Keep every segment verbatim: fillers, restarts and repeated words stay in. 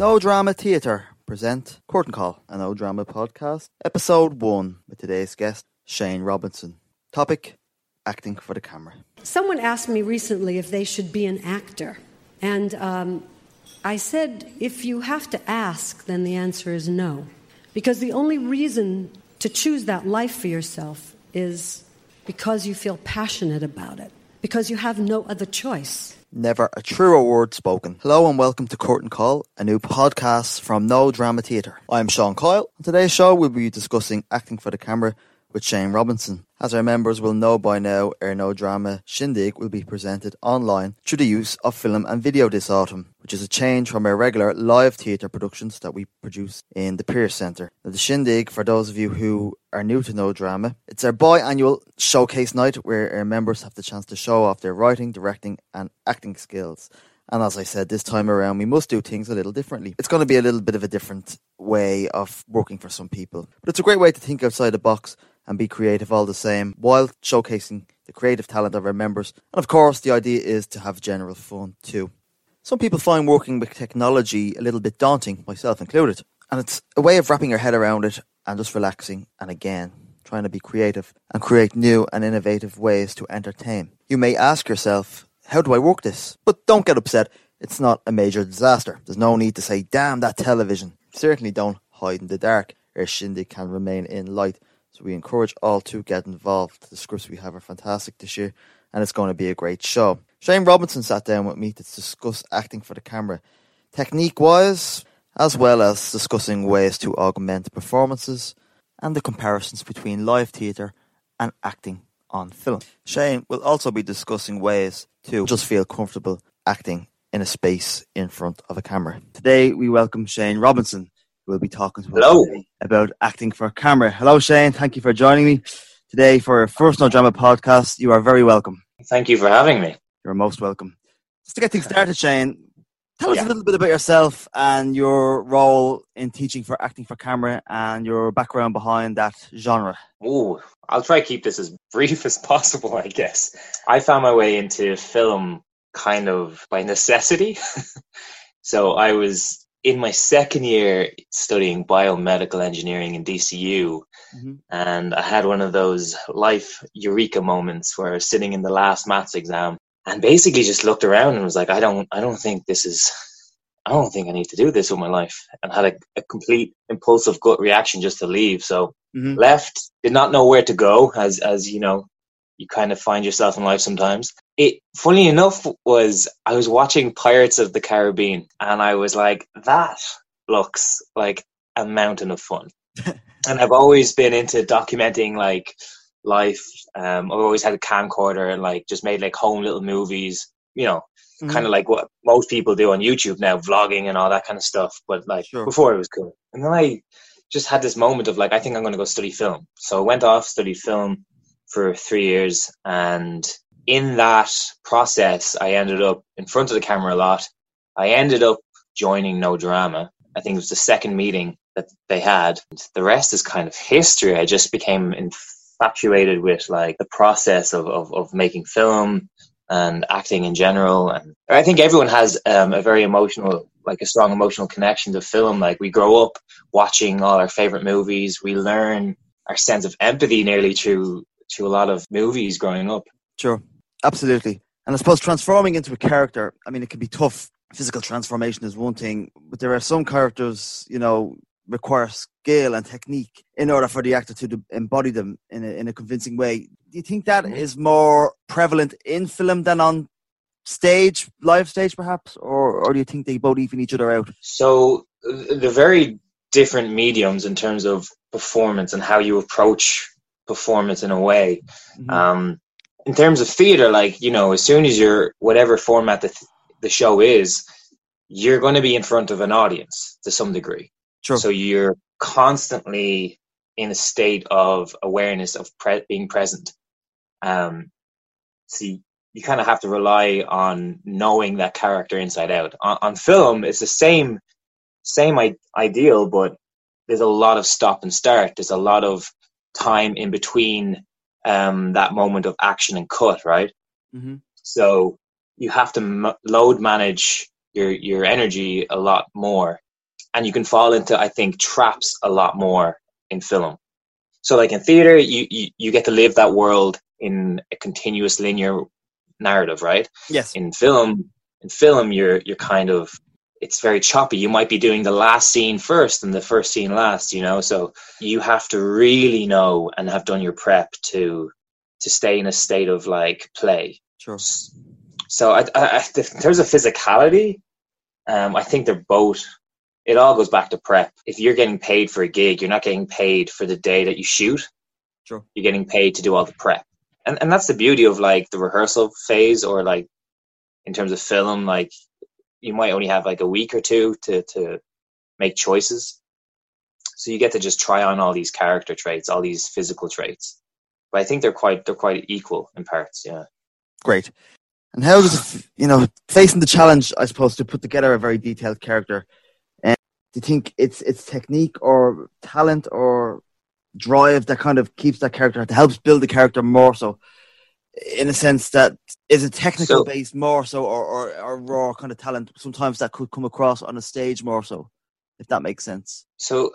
No Drama Theatre present Curtain Call, a No Drama podcast, episode one, with today's guest, Shane Robinson. Topic, acting for the camera. Someone asked me recently if they should be an actor. And um, I said, if you have to ask, then the answer is no. Because the only reason to choose that life for yourself is because you feel passionate about it. Because you have no other choice. Never a truer word spoken. Hello and welcome to Curtain Call, a new podcast from No Drama Theatre. I'm Sean Coyle. On today's show, we'll be discussing acting for the camera with Shane Robinson. As our members will know by now, our No Drama Shindig will be presented online through the use of film and video this autumn, which is a change from our regular live theatre productions that we produce in the Pierce Centre. Now, the Shindig, for those of you who are new to No Drama, it's our biannual showcase night where our members have the chance to show off their writing, directing and acting skills. And as I said, this time around, we must do things a little differently. It's going to be a little bit of a different way of working for some people. But it's a great way to think outside the box and be creative all the same, while showcasing the creative talent of our members. And of course, the idea is to have general fun too. Some people find working with technology a little bit daunting, myself included. And it's a way of wrapping your head around it and just relaxing, and again, trying to be creative and create new and innovative ways to entertain. You may ask yourself, how do I work this? But don't get upset. It's not a major disaster. There's no need to say, damn that television. Certainly don't hide in the dark. Our Shindig can remain in light. So we encourage all to get involved. The scripts we have are fantastic this year, and it's going to be a great show. Shane Robinson sat down with me to discuss acting for the camera, technique-wise, as well as discussing ways to augment performances and the comparisons between live theatre and acting on film. Shane will also be discussing ways to just feel comfortable acting in a space in front of a camera. Today, we welcome Shane Robinson. We'll be talking to Hello. about acting for camera. Hello, Shane. Thank you for joining me today for our first No Drama podcast. You are very welcome. Thank you for having me. You're most welcome. Just to get things started, Shane, tell yeah. us a little bit about yourself and your role in teaching for acting for camera and your background behind that genre. Ooh, I'll try to keep this as brief as possible, I guess. I found my way into film kind of by necessity. So I was in my second year studying biomedical engineering in D C U, mm-hmm. and I had one of those life eureka moments where I was sitting in the last maths exam and basically just looked around and was like, I don't, I don't think this is, I don't think I need to do this with my life, and had a, a complete impulsive gut reaction just to leave. So mm-hmm. left, did not know where to go, as, as you know, you kind of find yourself in life sometimes. It, funny enough, was I was watching Pirates of the Caribbean and I was like, that looks like a mountain of fun. And I've always been into documenting like life. Um, I've always had a camcorder and like just made like home little movies, you know, mm-hmm. kind of like what most people do on YouTube now, vlogging and all that kind of stuff. But like sure. before it was cool. And then I just had this moment of like, I think I'm going to go study film. So I went off, studied film for three years and in that process, I ended up in front of the camera a lot. I ended up joining No Drama. I think it was the second meeting that they had. The rest is kind of history. I just became infatuated with like the process of, of, of making film and acting in general. And I think everyone has um, a very emotional, like a strong emotional connection to film. Like we grow up watching all our favorite movies. We learn our sense of empathy nearly through, through a lot of movies growing up. Sure. Absolutely. And I suppose transforming into a character, I mean, it can be tough. Physical transformation is one thing, but there are some characters, you know, require skill and technique in order for the actor to embody them in a, in a convincing way. Do you think that is more prevalent in film than on stage, live stage perhaps? Or, or do you think they both even each other out? So they're very different mediums in terms of performance and how you approach performance in a way. Mm-hmm. Um, In terms of theatre, like, you know, as soon as you're whatever format the, th- the show is, you're going to be in front of an audience to some degree. Sure. So you're constantly in a state of awareness of pre- being present. Um, so you, you kind of have to rely on knowing that character inside out. On, on film, it's the same same I- ideal, but there's a lot of stop and start. There's a lot of time in between Um, that moment of action and cut, right? Mm-hmm. So you have to m- load manage your your energy a lot more and you can fall into, I think, traps a lot more in film. So like in theater, you, you, you get to live that world in a continuous linear narrative, right? Yes. In film, in film, you're, you're kind of, it's very choppy. You might be doing the last scene first and the first scene last, you know? So you have to really know and have done your prep to, to stay in a state of like play. Sure. So I, I, in terms of physicality, um, I think they're both, it all goes back to prep. If you're getting paid for a gig, you're not getting paid for the day that you shoot. Sure. You're getting paid to do all the prep. And and that's the beauty of like the rehearsal phase, or like in terms of film, like you might only have like a week or two to, to make choices. So you get to just try on all these character traits, all these physical traits. But I think they're quite, they're quite equal in parts. Yeah. Great. And how does, you know, facing the challenge, I suppose, to put together a very detailed character, and um, do you think it's it's technique or talent or drive that kind of keeps that character, that helps build the character more so, in a sense that is a technical so, base more so, or, or, or raw kind of talent sometimes that could come across on a stage more so, if that makes sense? So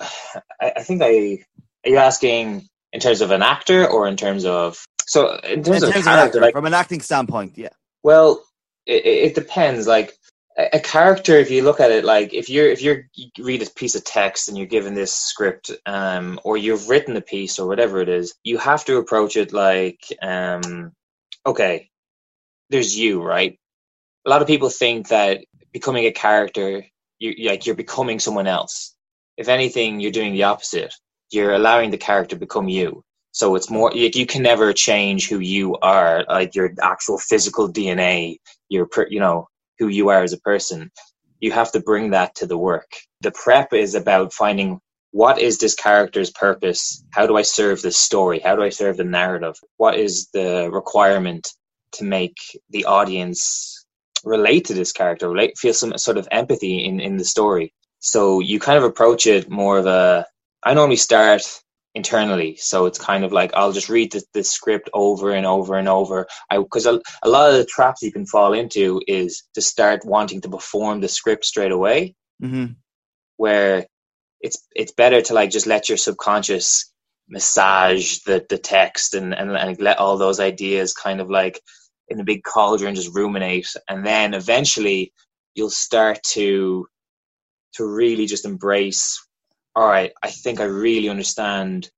I, I think I, are you asking in terms of an actor or in terms of, so in terms, in terms of character, of an actor, like, from an acting standpoint, yeah. Well, it, it depends. Like a character, if you look at it, like if you're if you're you read a piece of text and you're given this script, um, or you've written a piece or whatever it is, you have to approach it like, um, okay, there's you, right? A lot of people think that becoming a character, you like you're becoming someone else. If anything, you're doing the opposite. You're allowing the character to become you. So it's more, you can never change who you are, like your actual physical D N A, your, you know, who you are as a person. You have to bring that to the work. The prep is about finding, what is this character's purpose? How do I serve this story? How do I serve the narrative? What is the requirement to make the audience relate to this character, relate, feel some sort of empathy in, in the story? So you kind of approach it more of a, I normally start internally, so it's kind of like I'll just read the, the script over and over and over, because a, a lot of the traps you can fall into is to start wanting to perform the script straight away, mm-hmm. where it's it's better to like just let your subconscious massage the, the text and, and, and let all those ideas kind of like in a big cauldron just ruminate, and then eventually you'll start to to really just embrace, all right, I think I really understand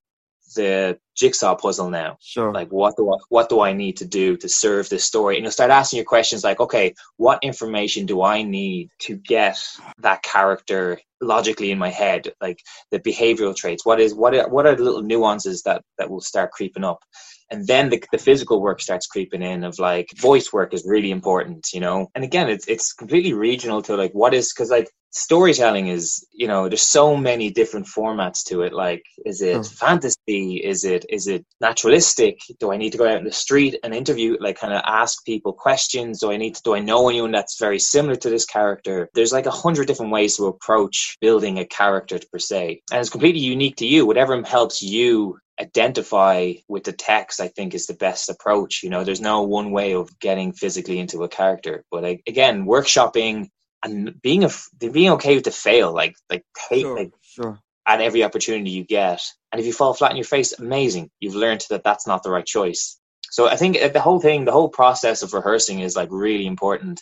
the jigsaw puzzle now. Sure. Like, what do I, what do I need to do to serve this story? And you'll start asking your questions like, okay, what information do I need to get that character logically in my head? Like the behavioral traits. What is what are, what are the little nuances that, that will start creeping up? And then the, the physical work starts creeping in, of like voice work is really important, you know? And again, it's it's completely regional to like what is, because like storytelling is, you know, there's so many different formats to it. Like, is it oh. fantasy? Is it is it naturalistic? Do I need to go out in the street and interview, like kind of ask people questions? Do I need to, do I know anyone that's very similar to this character? There's like a hundred different ways to approach building a character per se. And it's completely unique to you. Whatever helps you identify with the text, I think, is the best approach. You know, there's no one way of getting physically into a character, but like, again, workshopping and being a being okay with the fail, like like take sure, like sure. at every opportunity you get, and if you fall flat in your face, amazing, you've learned that that's not the right choice. So I think the whole thing, the whole process of rehearsing is like really important,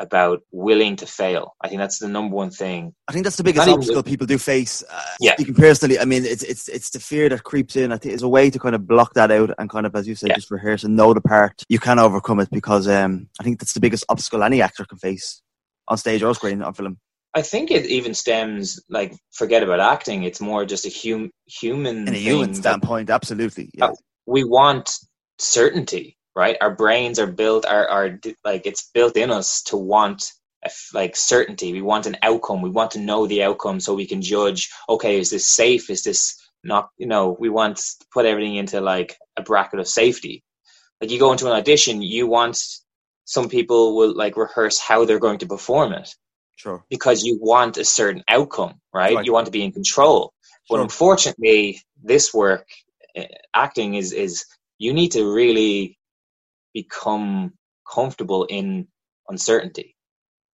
about willing to fail. I think that's the number one thing. I think that's the biggest obstacle even... people do face. Uh, yeah. Speaking personally, I mean, it's it's it's the fear that creeps in. I think there's a way to kind of block that out and kind of, as you said, yeah. just rehearse and know the part. You can overcome it, because um, I think that's the biggest obstacle any actor can face on stage or screen on film. I think it even stems, like, forget about acting. It's more just a hum- human in a thing, human standpoint, that, absolutely. Yeah. Uh, we want certainty. Right, our brains are built, are are like it's built in us to want a, like certainty. We want an outcome. We want to know the outcome so we can judge. Okay, is this safe? Is this not? You know, we want to put everything into like a bracket of safety. Like you go into an audition, you want some people will like rehearse how they're going to perform it, sure, because you want a certain outcome, right? right. You want to be in control. Sure. But unfortunately, this work, acting is is you need to really become comfortable in uncertainty.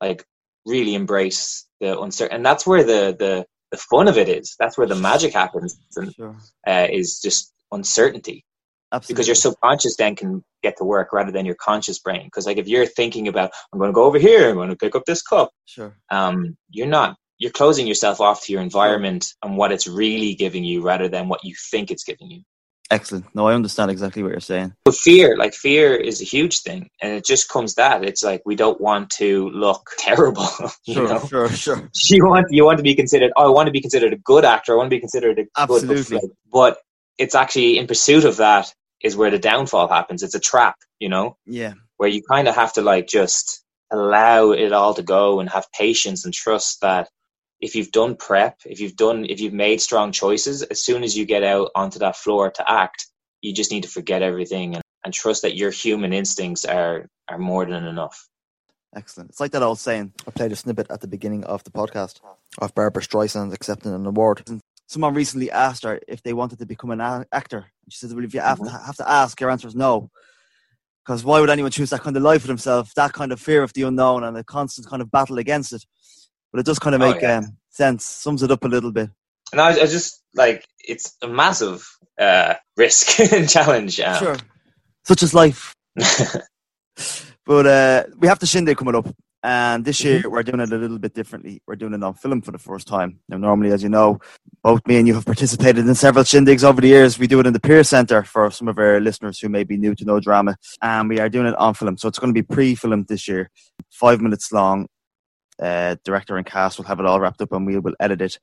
Like really embrace the uncertain, and that's where the the the fun of it is. That's where the magic happens, and sure. uh, is just uncertainty. Absolutely. Because your subconscious then can get to work rather than your conscious brain. Because like if you're thinking about, I'm going to go over here, I'm going to pick up this cup, sure, um, you're not. You're closing yourself off to your environment and what it's really giving you rather than what you think it's giving you. Excellent. No, I understand exactly what you're saying. But fear, like fear is a huge thing. And it just comes that. It's like, we don't want to look terrible. You sure, know? sure, sure. You want, you want to be considered, oh, I want to be considered a good actor. I want to be considered a Absolutely. good actor. But it's actually in pursuit of that is where the downfall happens. It's a trap, you know? Yeah. Where you kind of have to like just allow it all to go and have patience and trust that if you've done prep, if you've done, if you've made strong choices, as soon as you get out onto that floor to act, you just need to forget everything and, and trust that your human instincts are, are more than enough. Excellent. It's like that old saying. I played a snippet at the beginning of the podcast of Barbara Streisand accepting an award. And someone recently asked her if they wanted to become an a- actor. She said, well, if you have, mm-hmm. to, have to ask, your answer is no. Because why would anyone choose that kind of life for themselves, that kind of fear of the unknown and a constant kind of battle against it? But it does kind of make oh, yeah. um, sense, sums it up a little bit. And I, I just, like, it's a massive uh, risk and challenge. Um. Sure. Such is life. But uh, we have the Shindig coming up. And this year, we're doing it a little bit differently. We're doing it on film for the first time. Now, normally, as you know, both me and you have participated in several Shindigs over the years. We do it in the Pierce Centre for some of our listeners who may be new to No Drama. And we are doing it on film. So it's going to be pre-filmed this year, five minutes long. Uh, director and cast will have it all wrapped up and we will edit it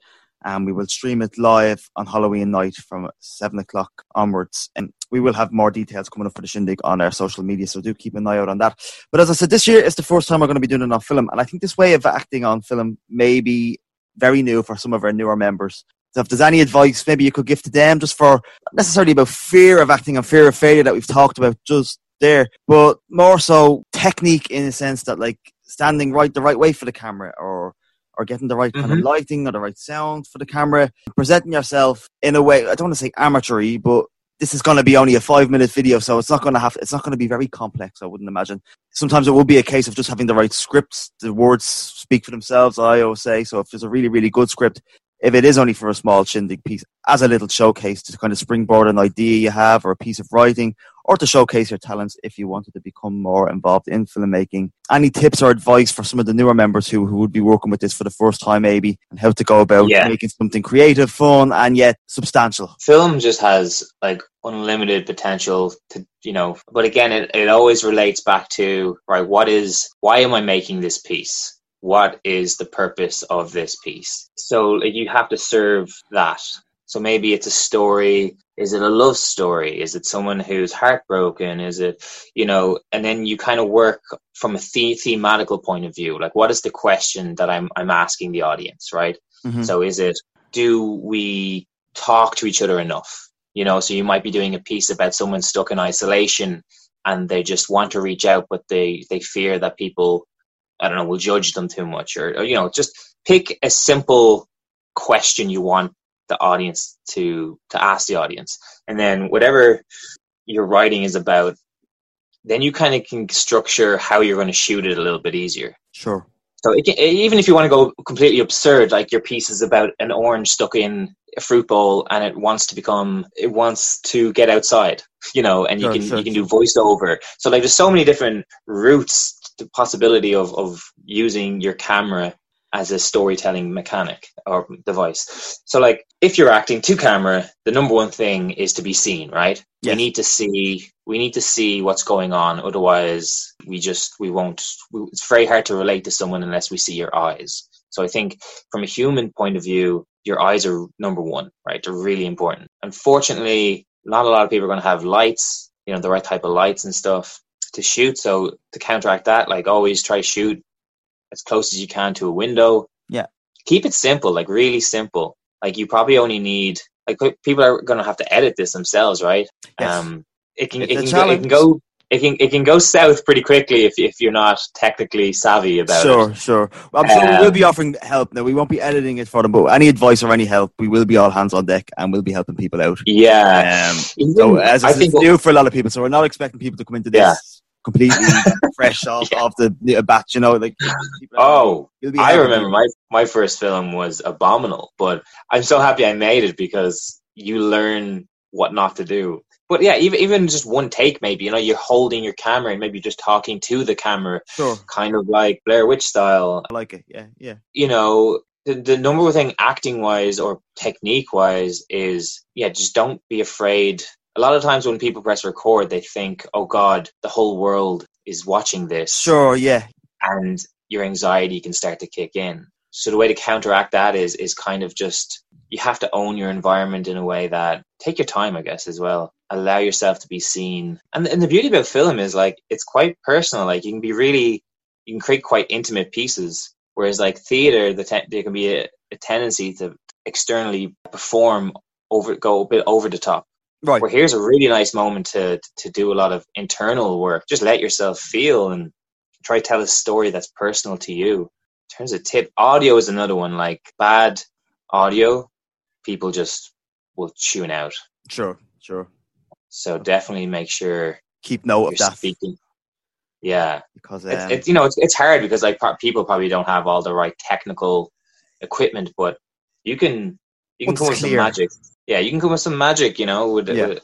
and we will stream it live on Halloween night from seven o'clock onwards, and we will have more details coming up for the Shindig on our social media, so do keep an eye out on that. But as I said, this year is the first time we're going to be doing it on film, and I think this way of acting on film may be very new for some of our newer members. So if there's any advice maybe you could give to them, just for not necessarily about fear of acting and fear of failure that we've talked about just there, but more so technique in a sense that like standing right the right way for the camera, or or getting the right kind mm-hmm. of lighting or the right sound for the camera, presenting yourself in a way, I don't want to say amateur-y, but this is going to be only a five minute video, so it's not going to have it's not going to be very complex, I wouldn't imagine. Sometimes it will be a case of just having the right scripts. The words speak for themselves, I always say. So if there's a really really good script, if it is only for a small Shindig piece, as a little showcase to kind of springboard an idea you have or a piece of writing, or to showcase your talents if you wanted to become more involved in filmmaking. Any tips or advice for some of the newer members who, who would be working with this for the first time maybe, and how to go about yeah. making something creative, fun, and yet substantial? Film just has like unlimited potential to, you know, but again, it, it always relates back to, right, what is, why am I making this piece? What is the purpose of this piece? So like, you have to serve that. So maybe it's a story. Is it a love story? Is it someone who's heartbroken? Is it, you know, and then you kind of work from a the- thematical point of view. Like, what is the question that I'm I'm asking the audience, right? Mm-hmm. So is it, do we talk to each other enough? You know, so you might be doing a piece about someone stuck in isolation and they just want to reach out, but they, they fear that people, I don't know, will judge them too much, or, or, you know, just pick a simple question you want the audience to, to ask the audience. And then whatever your writing is about, then you kind of can structure how you're going to shoot it a little bit easier. Sure. So it, it, even if you want to go completely absurd, like your piece is about an orange stuck in a fruit bowl and it wants to become, it wants to get outside, you know, and you sure, can, sure. you can do voiceover. So like there's so many different routes, the possibility of, of using your camera as a storytelling mechanic or device. So like if you're acting to camera, the number one thing is to be seen, right? Yes. We need to see, we need to see what's going on. Otherwise we just, we won't, we, it's very hard to relate to someone unless we see your eyes. So I think from a human point of view, your eyes are number one, right? They're really important. Unfortunately, not a lot of people are going to have lights, you know, the right type of lights and stuff to shoot. So to counteract that, like always try shoot as close as you can to a window. Yeah. Keep it simple, like really simple. Like you probably only need, like people are going to have to edit this themselves, right? Yes. Um, it can, it can, go, it can go, it can, it can go south pretty quickly if if you're not technically savvy about sure, it. Sure, sure. Well, I'm sure um, we will be offering help. Now we won't be editing it for them, but any advice or any help, we will be all hands on deck and we'll be helping people out. Yeah. Um, so as I think it's new for a lot of people, so we're not expecting people to come into this. Yeah. completely fresh off, yeah. off the, the batch, you know. Like, oh, like, I remember my my first film was abominable, but I'm so happy I made it because you learn what not to do. But yeah, even even just one take, maybe, you know, you're holding your camera and maybe just talking to the camera, sure. kind of like Blair Witch style. I like it, yeah, yeah. You know, the, the number one thing acting wise or technique wise is, yeah, just don't be afraid. A lot of times when people press record, they think, oh God, the whole world is watching this. Sure, yeah. And your anxiety can start to kick in. So the way to counteract that is is kind of just, you have to own your environment in a way that, take your time, I guess, as well. Allow yourself to be seen. And, and the beauty about film is, like, it's quite personal. Like, you can be really, you can create quite intimate pieces. Whereas, like, theatre, the te- there can be a, a tendency to externally perform, over, go a bit over the top. Right. Where here's a really nice moment to to do a lot of internal work. Just let yourself feel and try to tell a story that's personal to you. In terms of tip, audio is another one. Like, bad audio, people just will tune out. Sure, sure. So definitely make sure keep note of that. Speaking. Yeah, because um, it's, it's you know it's it's hard because like people probably don't have all the right technical equipment, but you can you can come with some magic. Yeah, you can come with some magic, you know, with, yeah. with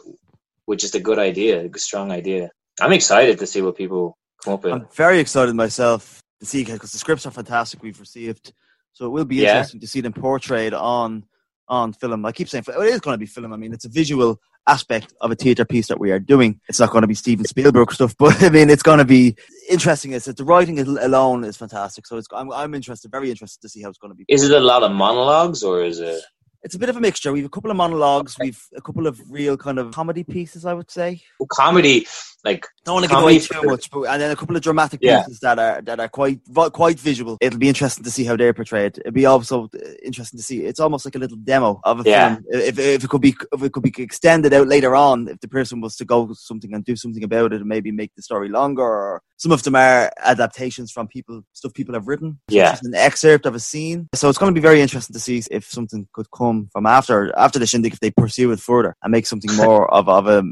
with just a good idea, a strong idea. I'm excited to see what people come up with. I'm very excited myself to see, because the scripts are fantastic we've received, so it will be interesting yeah. to see them portrayed on on film. I keep saying it is going to be film. I mean, it's a visual aspect of a theatre piece that we are doing. It's not going to be Steven Spielberg stuff, but I mean, it's going to be interesting. It's that the writing alone is fantastic, so it's, I'm, I'm interested, very interested to see how it's going to be. Is it a lot of monologues, or is it? It's a bit of a mixture. We have a couple of monologues. Okay. We've a couple of real kind of comedy pieces, I would say. Well, comedy, like don't want to give away too for... much, but, and then a couple of dramatic yeah. pieces that are that are quite quite visual. It'll be interesting to see how they're portrayed. It'll be also interesting to see. It's almost like a little demo of a yeah. film. If if it could be if it could be extended out later on, if the person was to go something and do something about it, and maybe make the story longer. Or some of them are adaptations from people stuff people have written. Yeah, just an excerpt of a scene. So it's going to be very interesting to see if something could come from after after the Shindig, if they pursue it further and make something more of, of a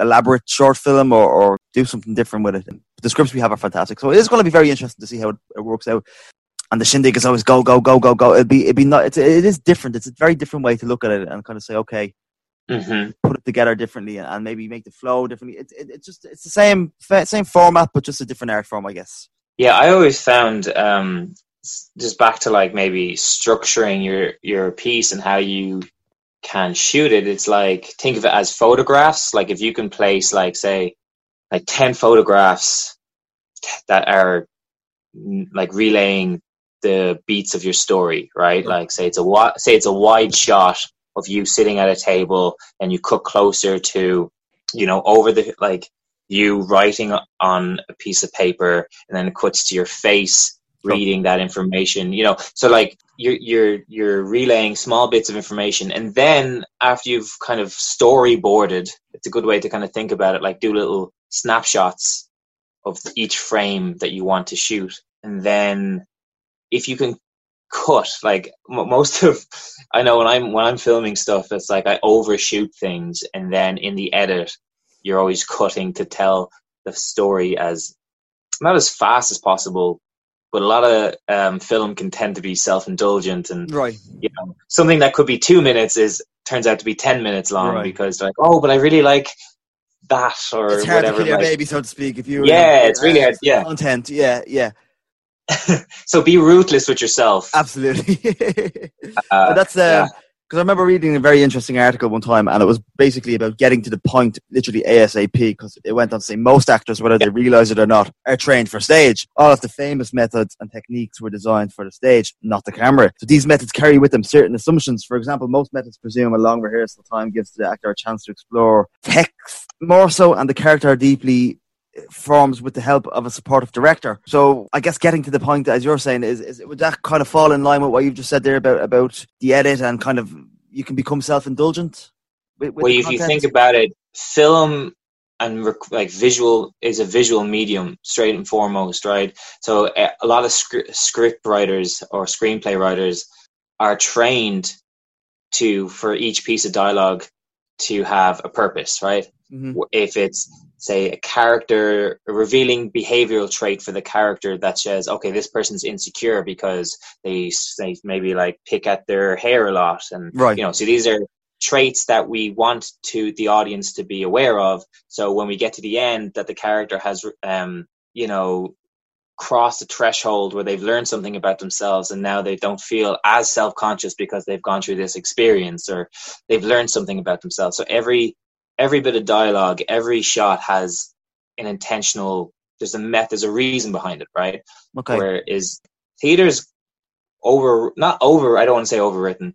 elaborate short film or, or do something different with it. The scripts we have are fantastic, so it is going to be very interesting to see how it, it works out. And the Shindig is always go go go go go. It'd be it'd be not. It's, it is different. It's a very different way to look at it and kind of say, okay, mm-hmm. put it together differently and maybe make the flow differently. It's it, it just it's the same same format, but just a different art form, I guess. Yeah, I always found. Um... Just back to like maybe structuring your, your piece and how you can shoot it. It's like, think of it as photographs. Like if you can place like, say, like ten photographs that are like relaying the beats of your story, right? Yeah. Like say it's a say it's a wide shot of you sitting at a table and you cut closer to, you know, over the, like you writing on a piece of paper and then it cuts to your face. Reading that information, you know, so like you're you're you're relaying small bits of information, and then after you've kind of storyboarded, it's a good way to kind of think about it. Like do little snapshots of each frame that you want to shoot, and then if you can cut, like m- most of, I know when I'm when I'm filming stuff, it's like I overshoot things, and then in the edit, you're always cutting to tell the story as not as fast as possible. But a lot of um, film can tend to be self-indulgent, and right. you know, something that could be two minutes is turns out to be ten minutes long right. because like, oh, but I really like that or it's hard whatever. To kill your like, baby, so to speak. If you yeah, it's really hard. Yeah, content. Yeah, yeah. So be ruthless with yourself. Absolutely. uh, that's uh, yeah. Because I remember reading a very interesting article one time, and it was basically about getting to the point, literally ASAP, because it went on to say most actors, whether they realize it or not, are trained for stage. All of the famous methods and techniques were designed for the stage, not the camera. So these methods carry with them certain assumptions. For example, most methods presume a long rehearsal time gives the actor a chance to explore text more so, and the character deeply forms with the help of a supportive director. So I guess getting to the point, as you're saying, is, is would that kind of fall in line with what you've just said there about, about the edit and kind of you can become self-indulgent? With, with well, if content? You think about it, film and rec- like visual is a visual medium, straight and foremost, right? So a lot of sc- script writers or screenplay writers are trained to, for each piece of dialogue, to have a purpose, right? Mm-hmm. If it's, say, a character, a revealing behavioral trait for the character that says, okay, this person's insecure because they, they maybe like pick at their hair a lot. And, right. you know, so these are traits that we want to the audience to be aware of. So when we get to the end, that the character has, um, you know, crossed a threshold where they've learned something about themselves and now they don't feel as self-conscious because they've gone through this experience or they've learned something about themselves. So every, every bit of dialogue, every shot has an intentional, there's a method, there's a reason behind it, right? Okay. Whereas theater's over, not over, I don't want to say overwritten.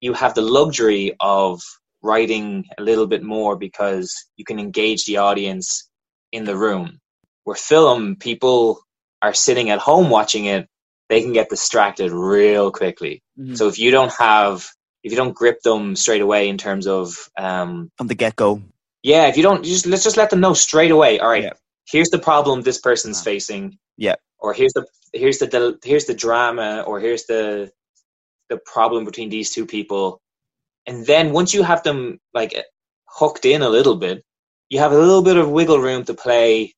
You have the luxury of writing a little bit more because you can engage the audience in the room. Where film, people are sitting at home watching it, they can get distracted real quickly. Mm-hmm. So if you don't have... if you don't grip them straight away in terms of... Um, From the get-go. Yeah, if you don't... You just, let's just let them know straight away. All right, yeah. Here's the problem this person's yeah. facing. Yeah. Or here's the here's the here's the drama or here's the the problem between these two people. And then once you have them like hooked in a little bit, you have a little bit of wiggle room to play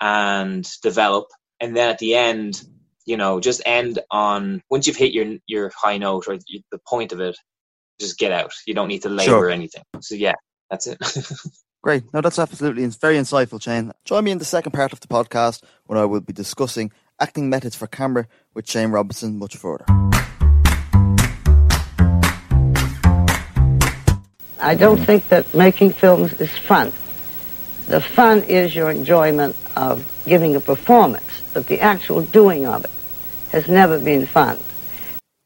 and develop. And then at the end, you know, just end on... Once you've hit your, your high note or the point of it, just get out. You don't need to labor sure. anything. So yeah, that's it. Great. No, that's absolutely very insightful, Shane. Join me in the second part of the podcast when I will be discussing acting methods for camera with Shane Robinson much further. I don't think that making films is fun. The fun is your enjoyment of giving a performance, but the actual doing of it has never been fun.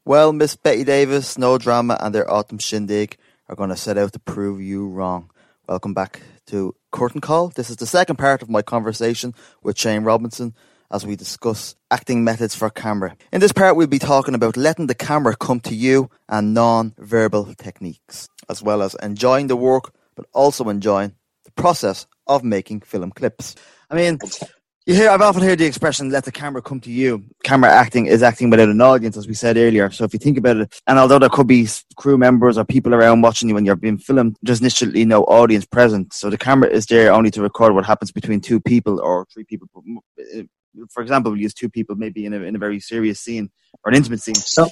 Well, Miss Betty Davis, No Drama, and their Autumn Shindig are going to set out to prove you wrong. Welcome back to Curtain Call. This is the second part of my conversation with Shane Robinson as we discuss acting methods for camera. In this part, we'll be talking about letting the camera come to you and non-verbal techniques, as well as enjoying the work, but also enjoying the process of making film clips. I mean... You hear, I've often heard the expression, let the camera come to you. Camera acting is acting without an audience, as we said earlier. So if you think about it, and although there could be crew members or people around watching you when you're being filmed, there's initially no audience present. So the camera is there only to record what happens between two people or three people. For example, we use two people maybe in a, in a very serious scene or an intimate scene. So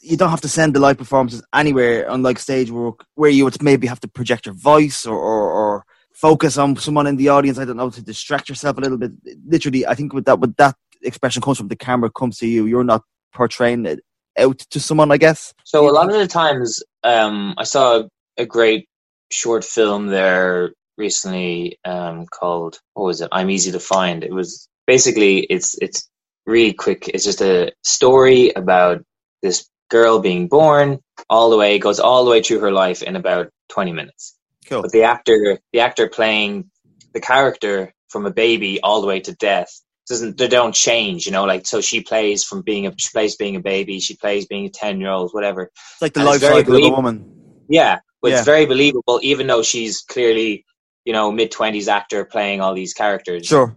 you don't have to send the live performances anywhere, unlike stage work, where you would maybe have to project your voice or... or, or focus on someone in the audience, I don't know, to distract yourself a little bit. Literally, I think with that with that expression comes from the camera comes to you. You're not portraying it out to someone, I guess. So a lot of the times, um, I saw a great short film there recently um, called, what was it? I'm Easy to Find. It was basically, it's it's really quick. It's just a story about this girl being born all the way, goes all the way through her life in about twenty minutes. Cool. But the actor, the actor playing the character from a baby all the way to death, doesn't they don't change, you know? Like so, she plays from being a she plays being a baby, she plays being a ten year old, whatever. It's like the life cycle of a woman. Yeah, but yeah. It's very believable, even though she's clearly, you know, mid twenties actor playing all these characters. Sure.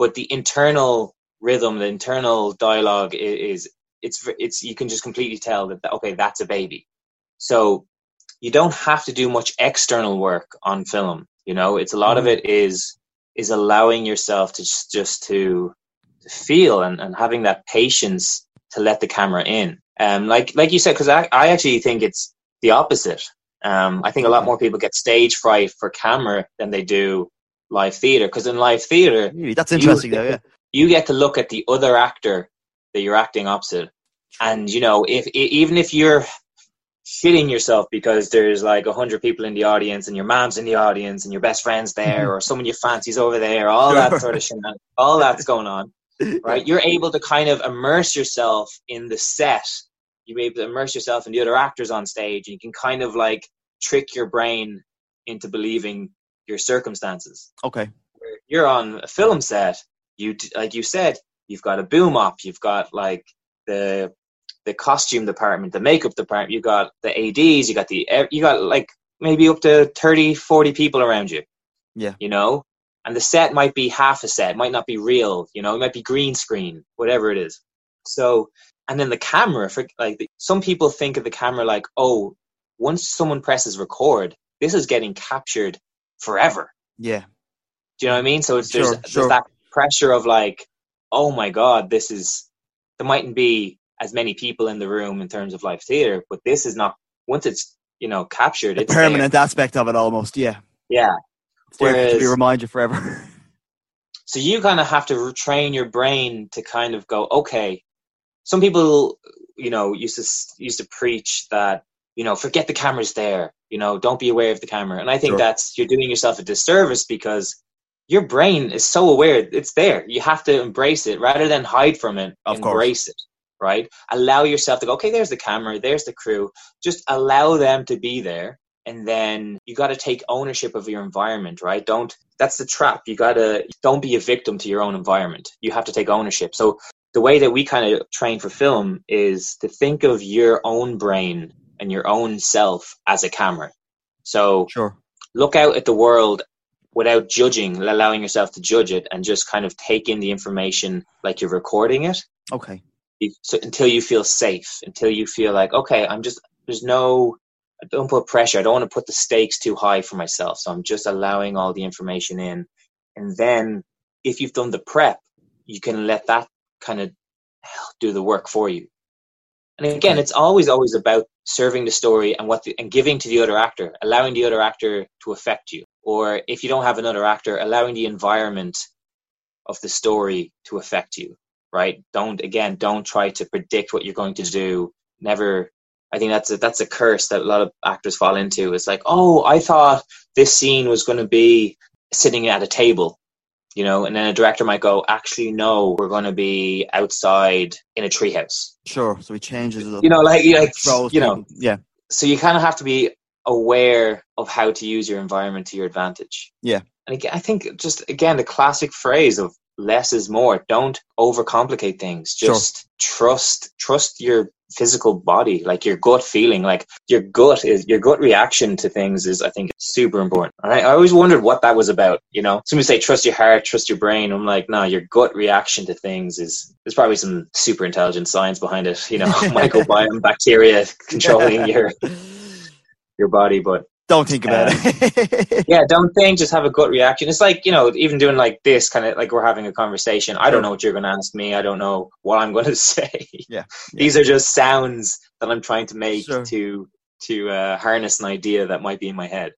But the internal rhythm, the internal dialogue is, is it's it's you can just completely tell that okay, that's a baby. So. You don't have to do much external work on film. You know, it's a lot mm-hmm. of it is, is allowing yourself to just, just to, to feel and, and having that patience to let the camera in. Um, like, like you said, cause I, I actually think it's the opposite. Um, I think a lot more people get stage fright for camera than they do live theater. Cause in live theater, really? That's interesting you, though, yeah. You get to look at the other actor that you're acting opposite. And, you know, if, even if you're, shitting yourself because there's like a hundred people in the audience and your mom's in the audience and your best friend's there or someone you fancy's over there, all that sort of shit, all that's going on, right? You're able to kind of immerse yourself in the set. You're able to immerse yourself in the other actors on stage. And you can kind of like trick your brain into believing your circumstances. Okay. You're on a film set. You, like you said, you've got a boom op. You've got like the, the costume department, the makeup department, you got the A Ds, you got the, you got like maybe up to thirty, forty people around you. Yeah. You know, and the set might be half a set, might not be real, you know, it might be green screen, whatever it is. So, and then the camera for like, the, some people think of the camera like, oh, once someone presses record, this is getting captured forever. Yeah. Do you know what I mean? So it's sure, there's, sure. there's that pressure of like, oh my God, this is, there mightn't be as many people in the room in terms of live theater, but this is not, once it's, you know, captured, the it's permanent there. Aspect of it almost. Yeah. Yeah. Whereas, to be reminded forever. So you kind of have to train your brain to kind of go, okay, some people, you know, used to, used to preach that, you know, forget the camera's there, you know, don't be aware of the camera. And I think sure. that's, you're doing yourself a disservice because your brain is so aware it's there. You have to embrace it rather than hide from it. Of embrace course. It, right? Allow yourself to go, okay, there's the camera, there's the crew. Just allow them to be there. And then you got to take ownership of your environment, right? Don't, that's the trap. You got to, don't be a victim to your own environment. You have to take ownership. So the way that we kind of train for film is to think of your own brain and your own self as a camera. So sure. look out at the world without judging, allowing yourself to judge it, and just kind of take in the information like you're recording it. Okay. So until you feel safe, until you feel like, okay, I'm just, there's no, I don't put pressure. I don't want to put the stakes too high for myself. So I'm just allowing all the information in. And then if you've done the prep, you can let that kind of do the work for you. And again, it's always, always about serving the story and what the, and giving to the other actor, allowing the other actor to affect you. Or if you don't have another actor, allowing the environment of the story to affect you, right? Don't, again, don't try to predict what you're going to do. Never. I think that's a, that's a curse that a lot of actors fall into. It's like, oh, I thought this scene was going to be sitting at a table, you know, and then a director might go, actually, no, we're going to be outside in a treehouse. Sure. So he changes it. You know, like, like you know, people. Yeah. So you kind of have to be aware of how to use your environment to your advantage. Yeah. And again, I think just, again, the classic phrase of less is more. Don't overcomplicate things. Just sure. trust, trust your physical body, like your gut feeling, like your gut is your gut reaction to things is, I think, super important. And I, I always wondered what that was about. You know, somebody say trust your heart, trust your brain. I'm like, no, your gut reaction to things is, there's probably some super intelligent science behind it. You know, microbiome, bacteria controlling your your body, but don't think about uh, it. Yeah, don't think. Just have a gut reaction. It's like, you know, even doing like this kind of like we're having a conversation. I don't know what you're going to ask me. I don't know what I'm going to say. Yeah, yeah. These are just sounds that I'm trying to make sure. to to uh, harness an idea that might be in my head.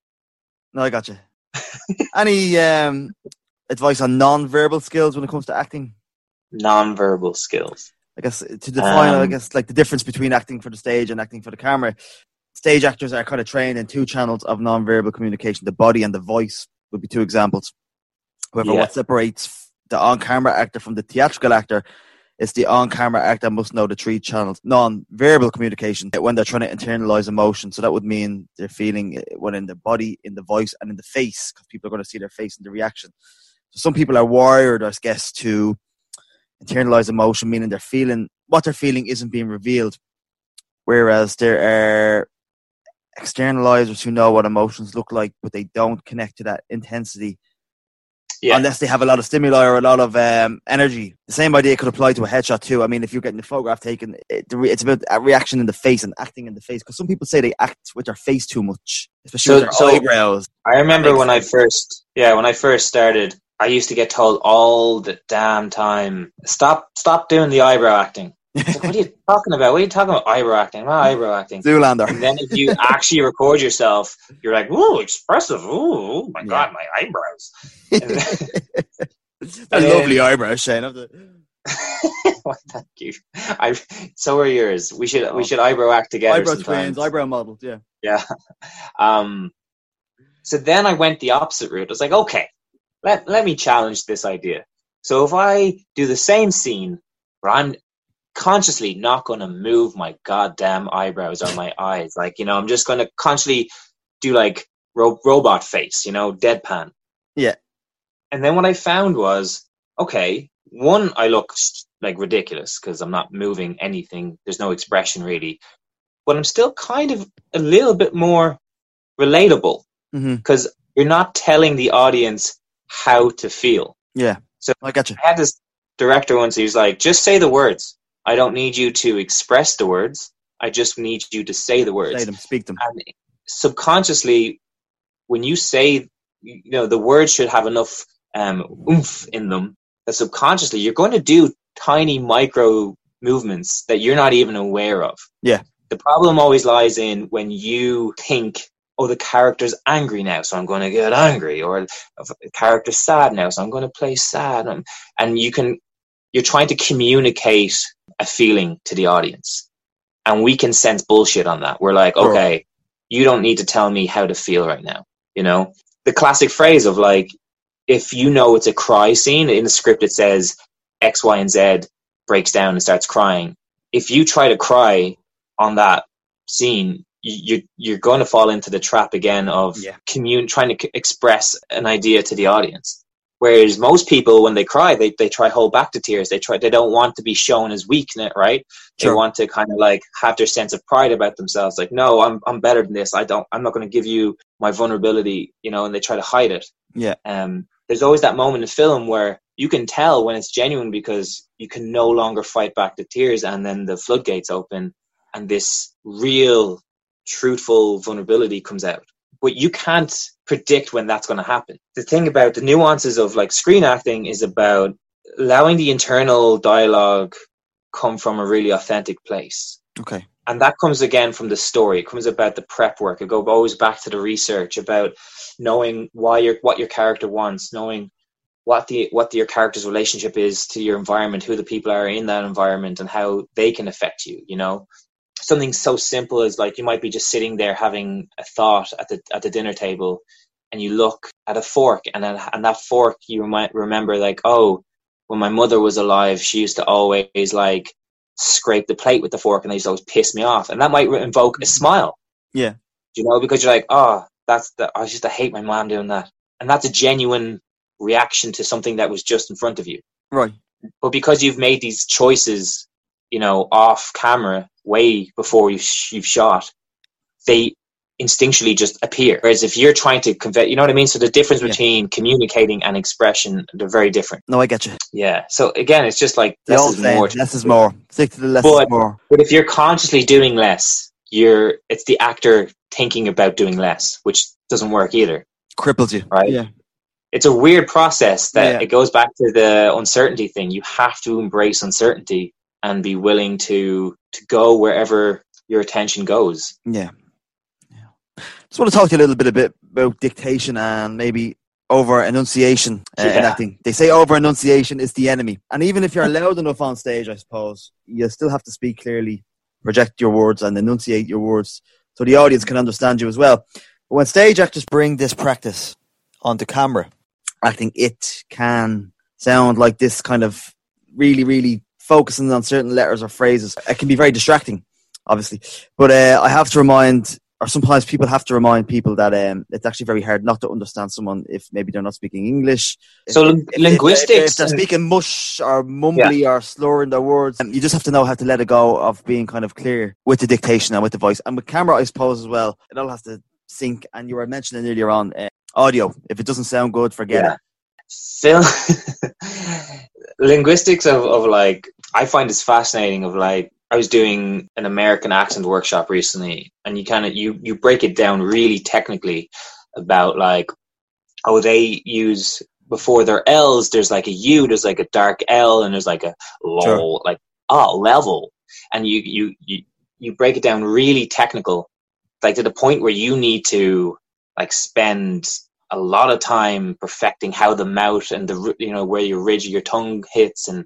No, I gotcha. Any um, advice on non-verbal skills when it comes to acting? Non-verbal skills. I guess to define, um, I guess, like the difference between acting for the stage and acting for the camera. Stage actors are kind of trained in two channels of non-verbal communication. The body and the voice would be two examples. However, yeah. what separates the on-camera actor from the theatrical actor is the on-camera actor must know the three channels. Non-verbal communication, when they're trying to internalize emotion. So that would mean they're feeling when in the body, in the voice, and in the face, because people are going to see their face and the reaction. So some people are wired, I guess, to internalize emotion, meaning they're feeling what they're feeling isn't being revealed. Whereas there are externalizers who know what emotions look like, but they don't connect to that intensity yeah. unless they have a lot of stimuli or a lot of um, energy. The same idea could apply to a headshot too. I mean, if you're getting a photograph taken, it, it's about a reaction in the face and acting in the face, because some people say they act with their face too much, especially so, with their so eyebrows. I remember when I first, yeah, when I first started, I used to get told all the damn time, stop, stop doing the eyebrow acting. Like, what are you talking about? What are you talking about? Eyebrow acting. Not eyebrow acting. Zoolander. And then if you actually record yourself, you're like, ooh, expressive. Ooh, oh my yeah. God, my eyebrows. They're then, lovely eyebrows, Shane. Well, thank you. I, so are yours. We should we should eyebrow act together. Eyebrow twins, eyebrow models, yeah. Yeah. Um, so then I went the opposite route. I was like, okay, let, let me challenge this idea. So if I do the same scene, where I'm consciously not going to move my goddamn eyebrows or my eyes, like, you know, I'm just going to consciously do like ro- robot face, you know, deadpan. Yeah. And then what I found was, okay, one, I look like ridiculous because I'm not moving anything, there's no expression really, but I'm still kind of a little bit more relatable because mm-hmm. you're not telling the audience how to feel. Yeah. So I got you. I had this director once who's like, just say the words. I don't need you to express the words. I just need you to say the words. Say them, speak them. And subconsciously, when you say you know, the words should have enough um, oomph in them that subconsciously you're going to do tiny micro movements that you're not even aware of. Yeah. The problem always lies in when you think, oh, the character's angry now, so I'm going to get angry, or the character's sad now, so I'm going to play sad. And, and you can, you're trying to communicate a feeling to the audience. And we can sense bullshit on that. We're like, okay, you don't need to tell me how to feel right now. You know, the classic phrase of like, if you know it's a cry scene, in the script it says X, Y, and Z breaks down and starts crying. If you try to cry on that scene, you, you're going to fall into the trap again of yeah. commune, trying to express an idea to the audience. Whereas most people, when they cry, they, they try hold back the tears. They try, they don't want to be shown as weak, right? Sure. They want to kind of like have their sense of pride about themselves. Like, no, I'm I'm better than this. I don't, I'm not going to give you my vulnerability, you know, and they try to hide it. Yeah. Um, there's always that moment in film where you can tell when it's genuine because you can no longer fight back the tears, and then the floodgates open and this real, truthful vulnerability comes out. But you can't predict when that's going to happen. The thing about the nuances of like screen acting is about allowing the internal dialogue come from a really authentic place. Okay. And that comes again from the story. It comes about the prep work. It goes always back to the research about knowing why your what your character wants, knowing what the what the, your character's relationship is to your environment, who the people are in that environment, and how they can affect you. You know, something so simple as like you might be just sitting there having a thought at the at the dinner table, and you look at a fork, and a, and that fork you might remember like, oh, when my mother was alive, she used to always like scrape the plate with the fork, and they just always piss me off, and that might invoke a smile. Yeah, you know, because you're like, oh, that's the I just I hate my mom doing that, and that's a genuine reaction to something that was just in front of you. Right. But because you've made these choices, you know, off camera way before you've, you've shot, they instinctually just appear. Whereas if you're trying to convey, you know what I mean? So the difference yeah. between communicating and expression, they're very different. No, I get you. Yeah. So again, it's just like, less is saying, more. Less is more. Stick to the less but, is more. But if you're consciously doing less, you're, it's the actor thinking about doing less, which doesn't work either. Cripples you. Right? Yeah. It's a weird process that yeah. it goes back to the uncertainty thing. You have to embrace uncertainty and be willing to, to go wherever your attention goes. Yeah. yeah. Just want to talk to you a little bit, a bit about dictation and maybe over-enunciation uh, yeah. in acting. They say over-enunciation is the enemy. And even if you're loud enough on stage, I suppose, you still have to speak clearly, project your words and enunciate your words so the audience can understand you as well. But when stage actors bring this practice onto camera, I think it can sound like this kind of really, really focusing on certain letters or phrases. It can be very distracting, obviously. But uh, I have to remind, or sometimes people have to remind people that um, it's actually very hard not to understand someone if maybe they're not speaking English. So if, if, linguistics. If, if they're speaking mush or mumbly yeah. or slurring their words, um, you just have to know how to let it go of being kind of clear with the dictation and with the voice. And with camera, I suppose, as well, it all has to sync. And you were mentioning earlier on, uh, audio. If it doesn't sound good, forget yeah. it. Still, linguistics of, of like, I find it's fascinating of like, I was doing an American accent workshop recently, and you kind of, you, you break it down really technically about like, oh, they use before their L's, there's like a U, there's like a dark L, and there's like a lol, sure. like, oh, level. And you, you, you, you break it down really technical, like to the point where you need to like spend a lot of time perfecting how the mouth and the, you know, where your ridge of your tongue hits. And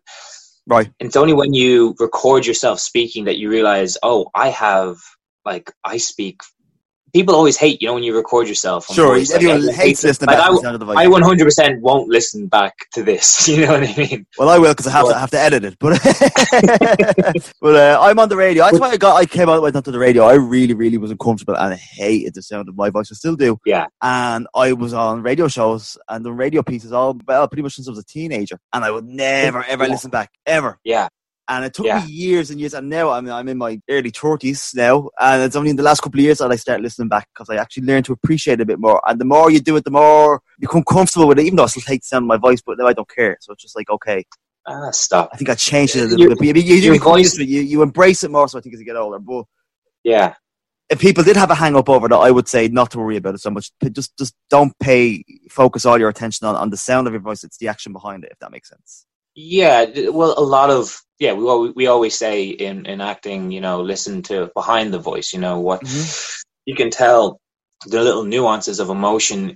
right. And it's only when you record yourself speaking that you realize, oh, I have like, I speak. People always hate, you know, when you record yourself. I'm sure. Always, everyone like, hates listening like, back I, to the sound of the voice. I one hundred percent won't listen back to this. You know what I mean? Well, I will, because I have but, to I have to edit it. But, but uh, I'm on the radio. That's why I got, I came out went onto the radio. I really, really was uncomfortable, and I hated the sound of my voice. I still do. Yeah. And I was on radio shows and the radio pieces all well, pretty much since I was a teenager. And I would never, ever yeah. listen back. Ever. Yeah. And it took yeah. me years and years. And now I'm, I'm in my early thirties now. And it's only in the last couple of years that I start listening back, because I actually learned to appreciate it a bit more. And the more you do it, the more you become comfortable with it, even though I still hate the sound of my voice, but now I don't care. So it's just like, okay. Ah, stop. I think I changed it a little you're, bit. You, you, you, you, you embrace it more, so I think, as you get older. But yeah. if people did have a hang up over that, I would say not to worry about it so much. Just just don't pay focus all your attention on, on the sound of your voice. It's the action behind it, if that makes sense. Yeah, well, a lot of yeah, we we always say in, in acting, you know, listen to behind the voice. You know what mm-hmm. you can tell the little nuances of emotion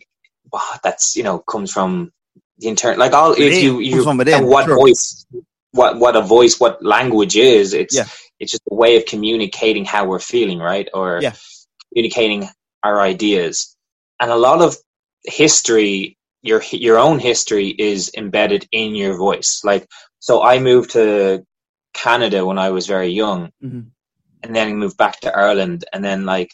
that's you know comes from the internal. Like all if you you and what sure. voice, what what a voice, what language is. It's yeah. it's just a way of communicating how we're feeling, right? Or yeah. communicating our ideas. And a lot of history. Your your own history is embedded in your voice. Like, so I moved to Canada when I was very young, mm-hmm. and then moved back to Ireland, and then like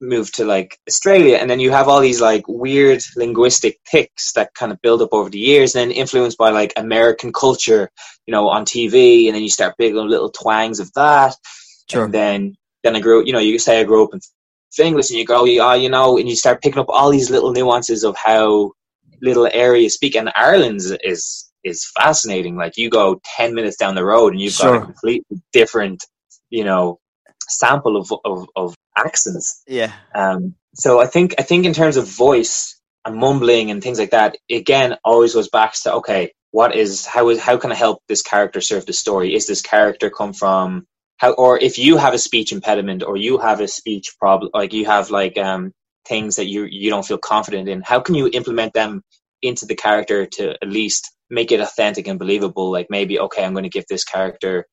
moved to like Australia, and then you have all these like weird linguistic ticks that kind of build up over the years, and then influenced by like American culture, you know, on T V, and then you start picking up little twangs of that. Sure. And then then I grew, you know, you say I grew up in English, and you go, oh, you know, and you start picking up all these little nuances of how little area speak. And Ireland's is is fascinating. Like you go ten minutes down the road and you've sure. got a completely different, you know, sample of, of of accents. Yeah. Um. So I think I think in terms of voice and mumbling and things like that, again, always goes back to okay, what is how is how can I help this character serve the story? Is this character come from how? Or if you have a speech impediment or you have a speech problem, like you have like um. things that you you don't feel confident in, how can you implement them into the character to at least make it authentic and believable? Like maybe, okay, I'm going to give this character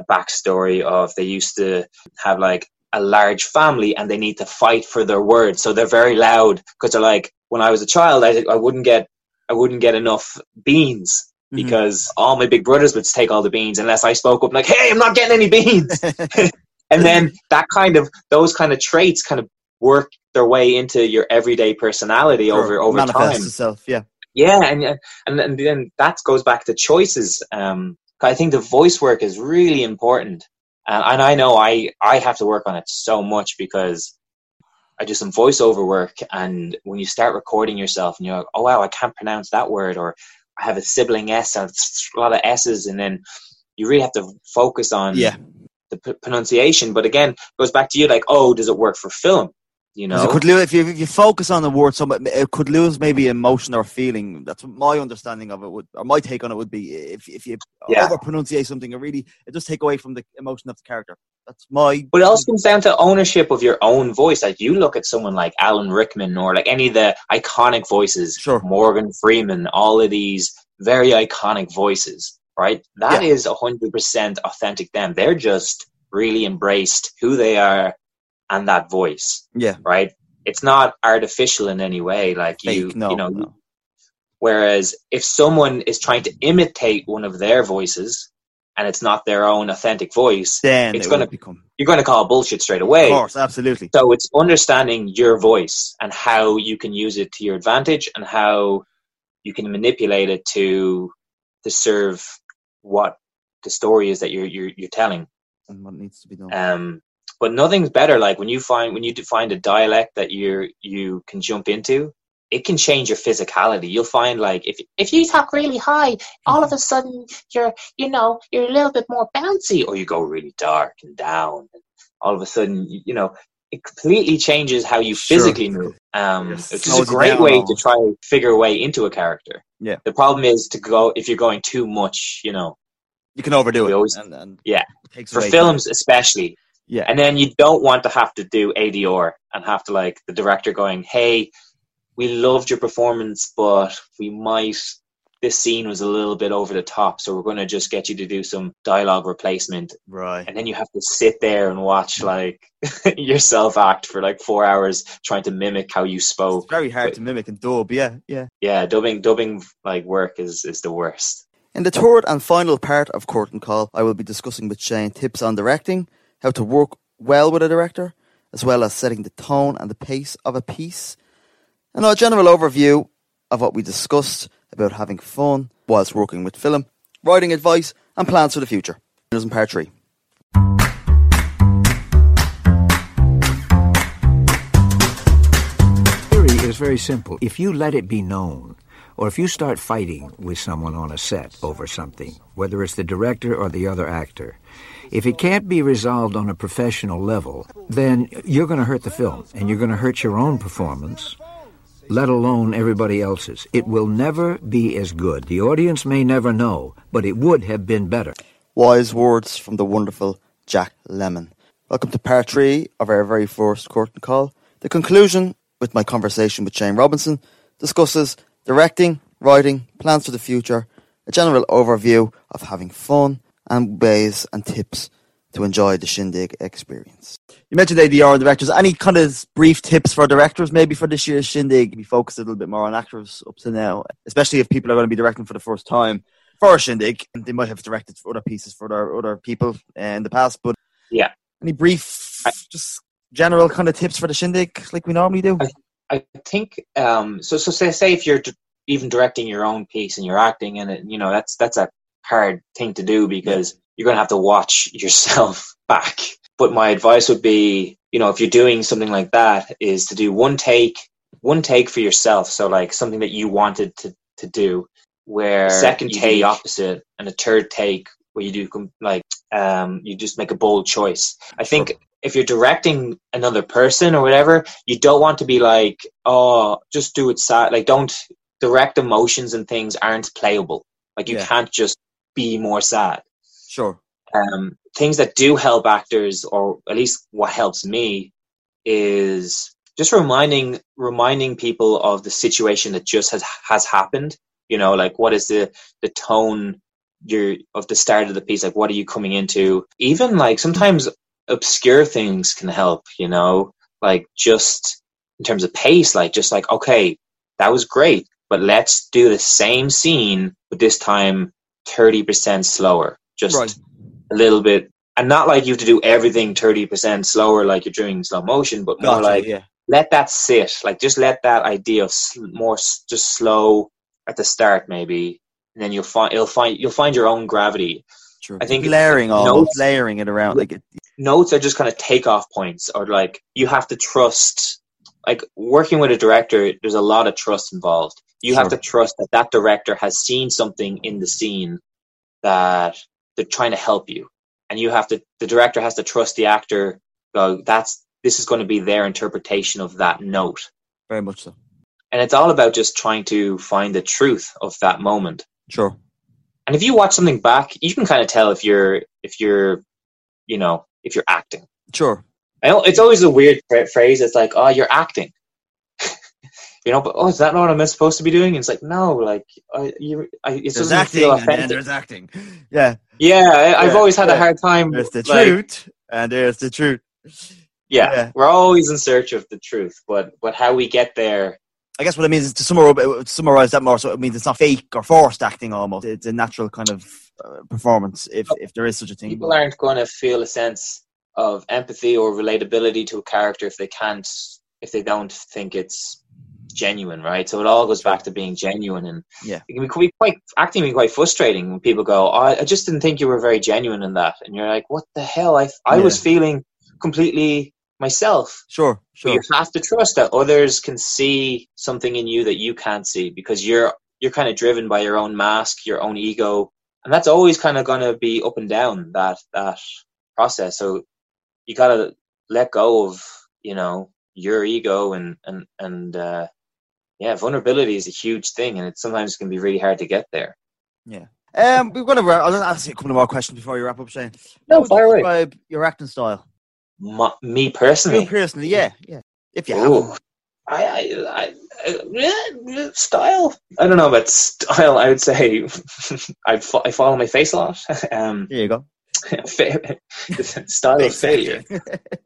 a backstory of they used to have like a large family and they need to fight for their words, so they're very loud because they're like, when I was a child I, I wouldn't get I wouldn't get enough beans mm-hmm. because all my big brothers would take all the beans unless I spoke up like, hey, I'm not getting any beans. And then that kind of those kind of traits kind of work their way into your everyday personality sure. over over Manifest time itself, yeah yeah and and and then that goes back to choices. um I think the voice work is really important, and, and I know I I have to work on it so much because I do some voiceover work, and when you start recording yourself and you're like, oh wow, I can't pronounce that word, or I have a sibling S and a lot of S's, and then you really have to focus on yeah the p- pronunciation. But again, it goes back to you like, oh, does it work for film? You know, it could lose, if, you, if you focus on the word, so it could lose maybe emotion or feeling. That's what my understanding of it would, or my take on it would be. If if you yeah. over pronunciate something, it really it does take away from the emotion of the character. That's my. But it also comes down to ownership of your own voice. Like you look at someone like Alan Rickman or like any of the iconic voices, sure. Morgan Freeman, all of these very iconic voices, right? That yeah. is a hundred percent authentic. Them, they're just really embraced who they are. And that voice, yeah, right. It's not artificial in any way, like Fake, you, no, you know. No. Whereas if someone is trying to imitate one of their voices and it's not their own authentic voice, then it's it going to become you're going to call bullshit straight away. Of course, absolutely. So it's understanding your voice and how you can use it to your advantage and how you can manipulate it to to serve what the story is that you're you're, you're telling and what needs to be done. Um. But nothing's better. Like when you find when you find a dialect that you you can jump into, it can change your physicality. You'll find like if if you talk really high, all of a sudden you're you know you're a little bit more bouncy, or you go really dark and down. And all of a sudden, you, you know, it completely changes how you physically sure. move. Um, yes. Which is a great way to try to figure a way into a character. Yeah. The problem is to go if you're going too much. You know, you can overdo it. Always, and, and yeah, it takes for away. Films especially. Yeah, and then you don't want to have to do A D R and have to like the director going, "Hey, we loved your performance, but we might this scene was a little bit over the top, so we're going to just get you to do some dialogue replacement." Right, and then you have to sit there and watch like yourself act for like four hours trying to mimic how you spoke. It's very hard but, to mimic and dub. Yeah, yeah, yeah. Dubbing, dubbing like work is is the worst. In the third and final part of Curtain Call, I will be discussing with Shane tips on directing, how to work well with a director, as well as setting the tone and the pace of a piece, and our general overview of what we discussed about having fun whilst working with film, writing advice, and plans for the future. It is in part three. Theory is very simple. If you let it be known Or if you start fighting with someone on a set over something, whether it's the director or the other actor, if it can't be resolved on a professional level, then you're going to hurt the film, and you're going to hurt your own performance, let alone everybody else's. It will never be as good. The audience may never know, but it would have been better. Wise words from the wonderful Jack Lemmon. Welcome to part three of our very first Curtain Call. The conclusion, with my conversation with Shane Robinson, discusses directing, writing, plans for the future, a general overview of having fun, and ways and tips to enjoy the Shindig experience. You mentioned A D R and directors. Any kind of brief tips for directors maybe for this year's Shindig? We focused a little bit more on actors up to now, especially if people are going to be directing for the first time for a Shindig. They might have directed for other pieces for their other people in the past, but yeah, any brief, just general kind of tips for the Shindig like we normally do? I, I think, um, so So say, say if you're even directing your own piece and you're acting in it, you know, that's that's a hard thing to do because yeah. you're going to have to watch yourself back. But my advice would be, you know, if you're doing something like that, is to do one take, one take for yourself. So like something that you wanted to, to do, where second take opposite and a third take where you do like, um, you just make a bold choice. I think sure. if you're directing another person or whatever, you don't want to be like, oh, just do it sad. Like don't direct emotions and things aren't playable. Like you yeah. can't just be more sad. Sure. Um, things that do help actors, or at least what helps me, is just reminding reminding people of the situation that just has, has happened. You know, like what is the, the tone you're, of the start of the piece? Like what are you coming into? Even like sometimes obscure things can help, you know, like just in terms of pace, like just like, okay, that was great, but let's do the same scene, but this time thirty percent slower. Just right. a little bit, and not like you have to do everything thirty percent slower like you're doing slow motion, but more gotcha, like yeah. let that sit, like just let that idea of sl- more s- just slow at the start maybe, and then you'll find you'll find you'll find your own gravity. True. I think layering all layering it around like it, notes are just kind of takeoff points, or like you have to trust, like working with a director there's a lot of trust involved. You sure. have to trust that that director has seen something in the scene that they're trying to help you, and you have to, the director has to trust the actor. Go, that's, this is going to be their interpretation of that note. Very much so. And it's all about just trying to find the truth of that moment. Sure. And if you watch something back, you can kind of tell if you're, if you're, you know, if you're acting. Sure. I know it's always a weird phrase. It's like, oh, you're acting, you know, but oh, is that not what I'm supposed to be doing? And it's like, no, like I, you, I, it there's doesn't acting, feel authentic. And there's acting. Yeah. Yeah, I, yeah, I've always had yeah. a hard time. There's the like, truth, and there's the truth. Yeah, yeah, we're always in search of the truth, but but how we get there. I guess what it means is to summarize, summarize that more, so it means it's not fake or forced acting almost. It's a natural kind of uh, performance, if, if there is such a thing. People aren't going to feel a sense of empathy or relatability to a character if they can't, if they don't think it's genuine, right? So it all goes back to being genuine, and yeah, it can be quite acting can be quite frustrating when people go, oh, I just didn't think you were very genuine in that, and you're like, what the hell? I I yeah. was feeling completely myself. Sure, sure. But you have to trust that others can see something in you that you can't see, because you're you're kind of driven by your own mask, your own ego, and that's always kind of going to be up and down that that process. So you got to let go of, you know, your ego and and and. Uh, Yeah, vulnerability is a huge thing, and it sometimes can be really hard to get there. Yeah. Um, we're going to wrap, I'll just ask you a couple more questions before you wrap up, Shane. No, by the way. How would you describe your acting style? My, me personally? Me personally, yeah. yeah. If you Ooh. have. I, I, I, uh, style? I don't know about style. I would say I, fo- I follow my face a lot. Um, there you go. Style of failure.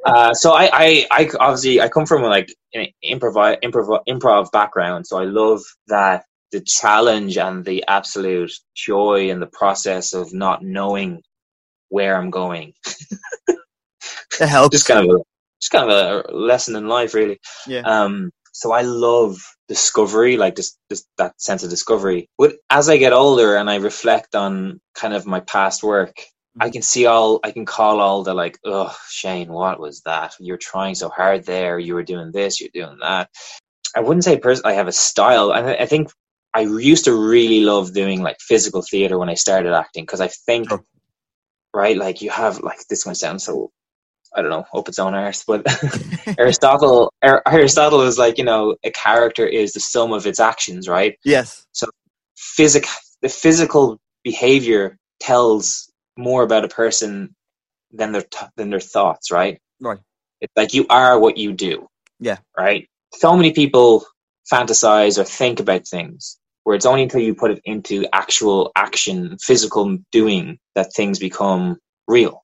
uh, so I, I, I obviously I come from like an improv, improv, improv background. So I love that the challenge and the absolute joy in the process of not knowing where I'm going. It helps. Just kind of, a, just kind of a lesson in life, really. Yeah. Um. So I love discovery, like this, this that sense of discovery. But as I get older and I reflect on kind of my past work, I can see all, I can call all the like, oh, Shane, what was that? You're trying so hard there. You were doing this, you're doing that. I wouldn't say pers- I have a style. I, I think I used to really love doing like physical theater when I started acting, because I think, sure. right, like you have like this one sounds so, I don't know, up its own arse, but Aristotle, Aristotle is like, you know, a character is the sum of its actions, right? Yes. So physic, the physical behavior tells more about a person than their, th- than their thoughts, right? Right. It's like you are what you do. Yeah. Right. So many people fantasize or think about things, where it's only until you put it into actual action, physical doing, that things become real.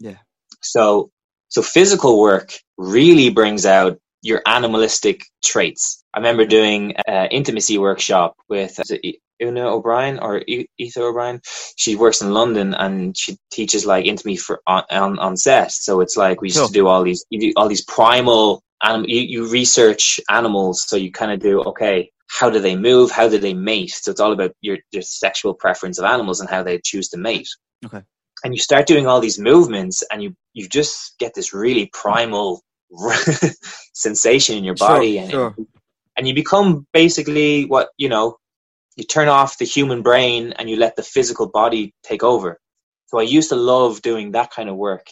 Yeah. So, so physical work really brings out your animalistic traits. I remember doing an intimacy workshop with Una O'Brien or Ether O'Brien. She works in London and she teaches like intimacy for on, on, on set. So it's like we used cool. to do all these, you do all these primal animal. You, you research animals, so you kind of do okay. How do they move? How do they mate? So it's all about your, your sexual preference of animals and how they choose to mate. Okay. And you start doing all these movements, and you, you just get this really primal sensation in your body, sure, and sure. It, and you become basically what you know. You turn off the human brain, and you let the physical body take over. So I used to love doing that kind of work,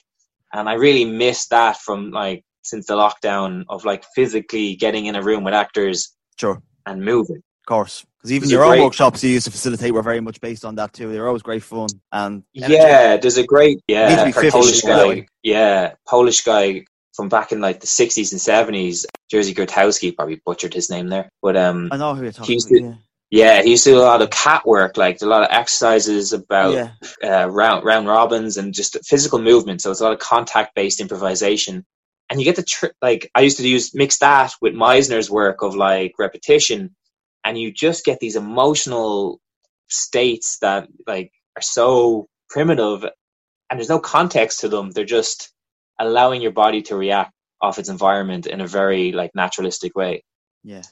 and I really miss that from like since the lockdown of like physically getting in a room with actors, sure, and moving. Of course. Even your own great, workshops you used to facilitate were very much based on that too. They're always great fun and energetic. Yeah, there's a great yeah Polish guy, yeah Polish guy from back in like the sixties and seventies, Jerzy Grotowski, probably butchered his name there, but um, I know who you're talking he used to, about. Yeah. yeah, he used to do a lot of cat work, like a lot of exercises about yeah. uh, round round robins and just physical movement. So it's a lot of contact based improvisation, and you get the tr- like I used to use mix that with Meisner's work of like repetition. And you just get these emotional states that like are so primitive, and there's no context to them. They're just allowing your body to react off its environment in a very like naturalistic way. Yeah.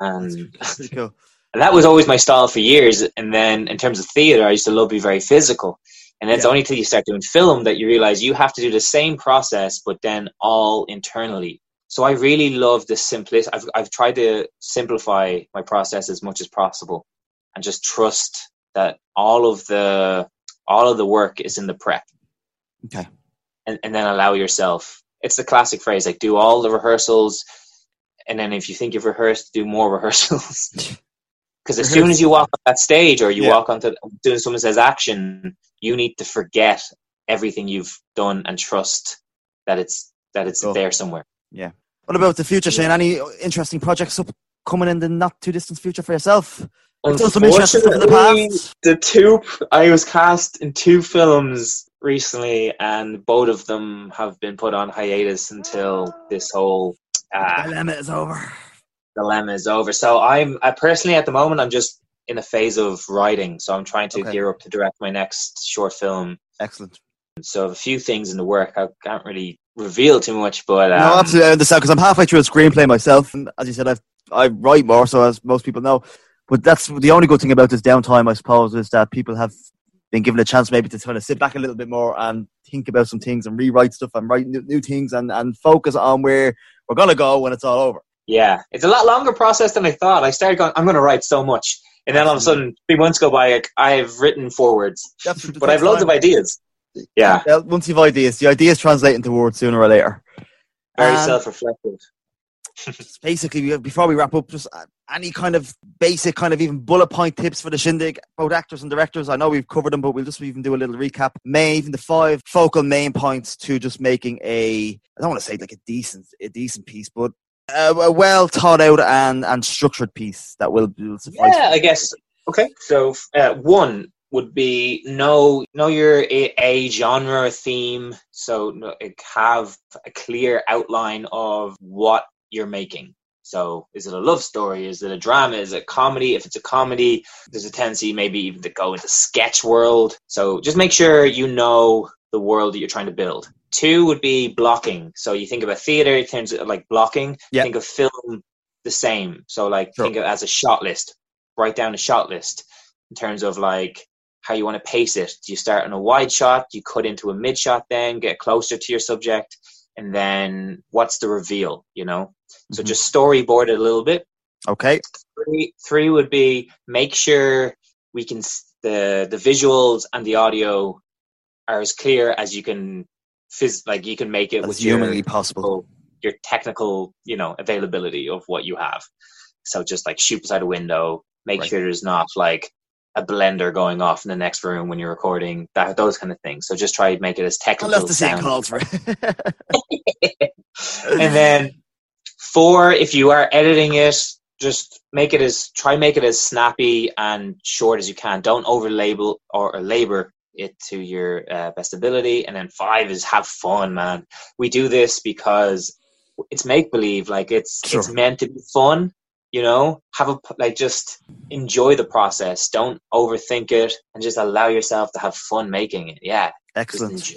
And, that's, that's cool. And that was always my style for years. And then in terms of theater, I used to love to be very physical. And it's yeah. only till you start doing film that you realize you have to do the same process, but then all internally. So I really love the simplicity. I've I've tried to simplify my process as much as possible, and just trust that all of the all of the work is in the prep. Okay. And and then allow yourself. It's the classic phrase, like do all the rehearsals, and then if you think you've rehearsed, do more rehearsals. Because as soon as you walk on that stage, or you yeah. walk onto, as soon as someone says action, you need to forget everything you've done and trust that it's that it's cool. there somewhere. Yeah. What about the future, Shane? Any interesting projects up coming in the not too distant future for yourself? Unfortunately, the, the two I was cast in two films recently, and both of them have been put on hiatus until this whole uh, dilemma is over. Dilemma is over. So I'm I personally at the moment I'm just in a phase of writing, so I'm trying to okay. gear up to direct my next short film. Excellent. So a few things in the work. I can't really reveal too much, but um, no, absolutely I understand, because I'm halfway through a screenplay myself, and as you said, I I write more, so as most people know. But that's the only good thing about this downtime, I suppose, is that people have been given a chance maybe to kind of sit back a little bit more and think about some things and rewrite stuff and write new, new things and, and focus on where we're gonna go when it's all over. Yeah, it's a lot longer process than I thought. I started going, I'm gonna write so much, and then all of a sudden, three months go by. Like, I've written four words, but I've loads of ideas. Yeah. Well, once you've ideas, the ideas translate into words sooner or later. Very um, self-reflective. Basically, before we wrap up, just any kind of basic, kind of even bullet point tips for the Shindig, both actors and directors. I know we've covered them, but we'll just even do a little recap. May even the five focal main points to just making a, I don't want to say like a decent, a decent piece, but a, a well thought out and, and structured piece that will, will suffice. Yeah, I guess. Okay. So uh, one. Would be know know your a, a genre theme, so have a clear outline of what you're making. So, is it a love story? Is it a drama? Is it a comedy? If it's a comedy, there's a tendency maybe even to go into sketch world. So, just make sure you know the world that you're trying to build. Two would be blocking. So, you think about theater in terms of like blocking. Yep. Think of film the same. So, like sure. think of as a shot list. Write down a shot list in terms of like. How you want to pace it. Do you start on a wide shot? Do you cut into a mid shot then, get closer to your subject? And then what's the reveal, you know? Mm-hmm. So just storyboard it a little bit. Okay. Three, three would be make sure we can the the visuals and the audio are as clear as you can, phys, like you can make it as with humanly your, possible. Your technical, you know, availability of what you have. So just like shoot beside a window, make right. sure there's not like a blender going off in the next room when you're recording, that those kind of things. So just try to make it as technical. Unless the sound calls for it. And then four, if you are editing it, just make it as try make it as snappy and short as you can. Don't over label or labor it to your uh, best ability. And then five is have fun, man. We do this because it's make believe. Like it's sure. it's meant to be fun. You know, have a, like, just enjoy the process. Don't overthink it and just allow yourself to have fun making it. Yeah. Excellent.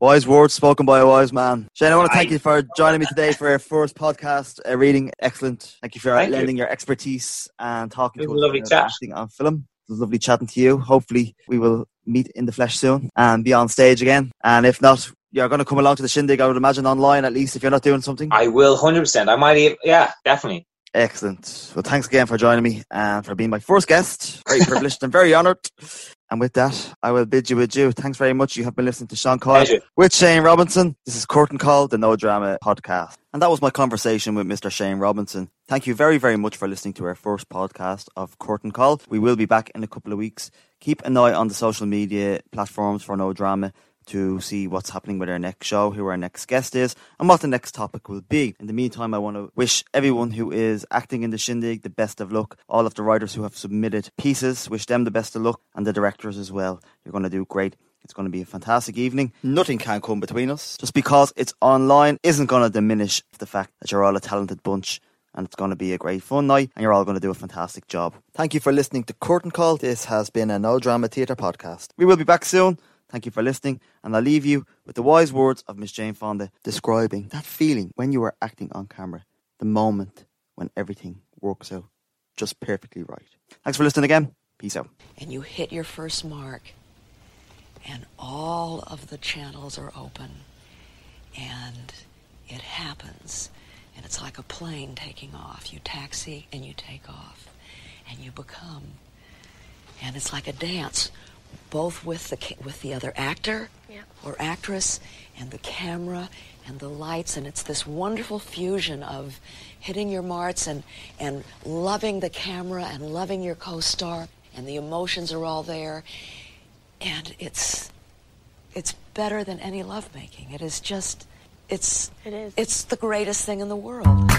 Wise words spoken by a wise man. Shane, I want to thank you for joining me today for our first podcast uh, reading. Excellent. Thank you for thank lending you. your expertise and talking it was to us. Lovely chat. On film. It was lovely chatting to you. Hopefully we will meet in the flesh soon and be on stage again. And if not, you're going to come along to the Shindig, I would imagine, online at least, if you're not doing something. I will, one hundred percent. I might even, yeah, definitely. Excellent. Well, thanks again for joining me and for being my first guest. Very privileged and very honoured. And with that, I will bid you adieu. Thanks very much. You have been listening to Sean Coyle with Shane Robinson. This is Curtain Call, the No Drama podcast. And that was my conversation with Mister Shane Robinson. Thank you very, very much for listening to our first podcast of Curtain Call. We will be back in a couple of weeks. Keep an eye on the social media platforms for No Drama to see what's happening with our next show, who our next guest is, and what the next topic will be. In the meantime, I want to wish everyone who is acting in the Shindig the best of luck. All of the writers who have submitted pieces, wish them the best of luck, and the directors as well. You're going to do great. It's going to be a fantastic evening. Nothing can come between us. Just because it's online isn't going to diminish the fact that you're all a talented bunch. And it's going to be a great fun night, and you're all going to do a fantastic job. Thank you for listening to Curtain Call. This has been a No Drama Theatre podcast. We will be back soon. Thank you for listening, and I'll leave you with the wise words of Miss Jane Fonda describing that feeling when you are acting on camera, the moment when everything works out just perfectly right. Thanks for listening again. Peace out. And you hit your first mark, and all of the channels are open, and it happens, and it's like a plane taking off. You taxi, and you take off, and you become, and it's like a dance. Both with the with the other actor yeah. or actress and the camera and the lights, and it's this wonderful fusion of hitting your marks and, and loving the camera and loving your co-star, and the emotions are all there, and it's it's better than any lovemaking. It is just it's it is it's the greatest thing in the world.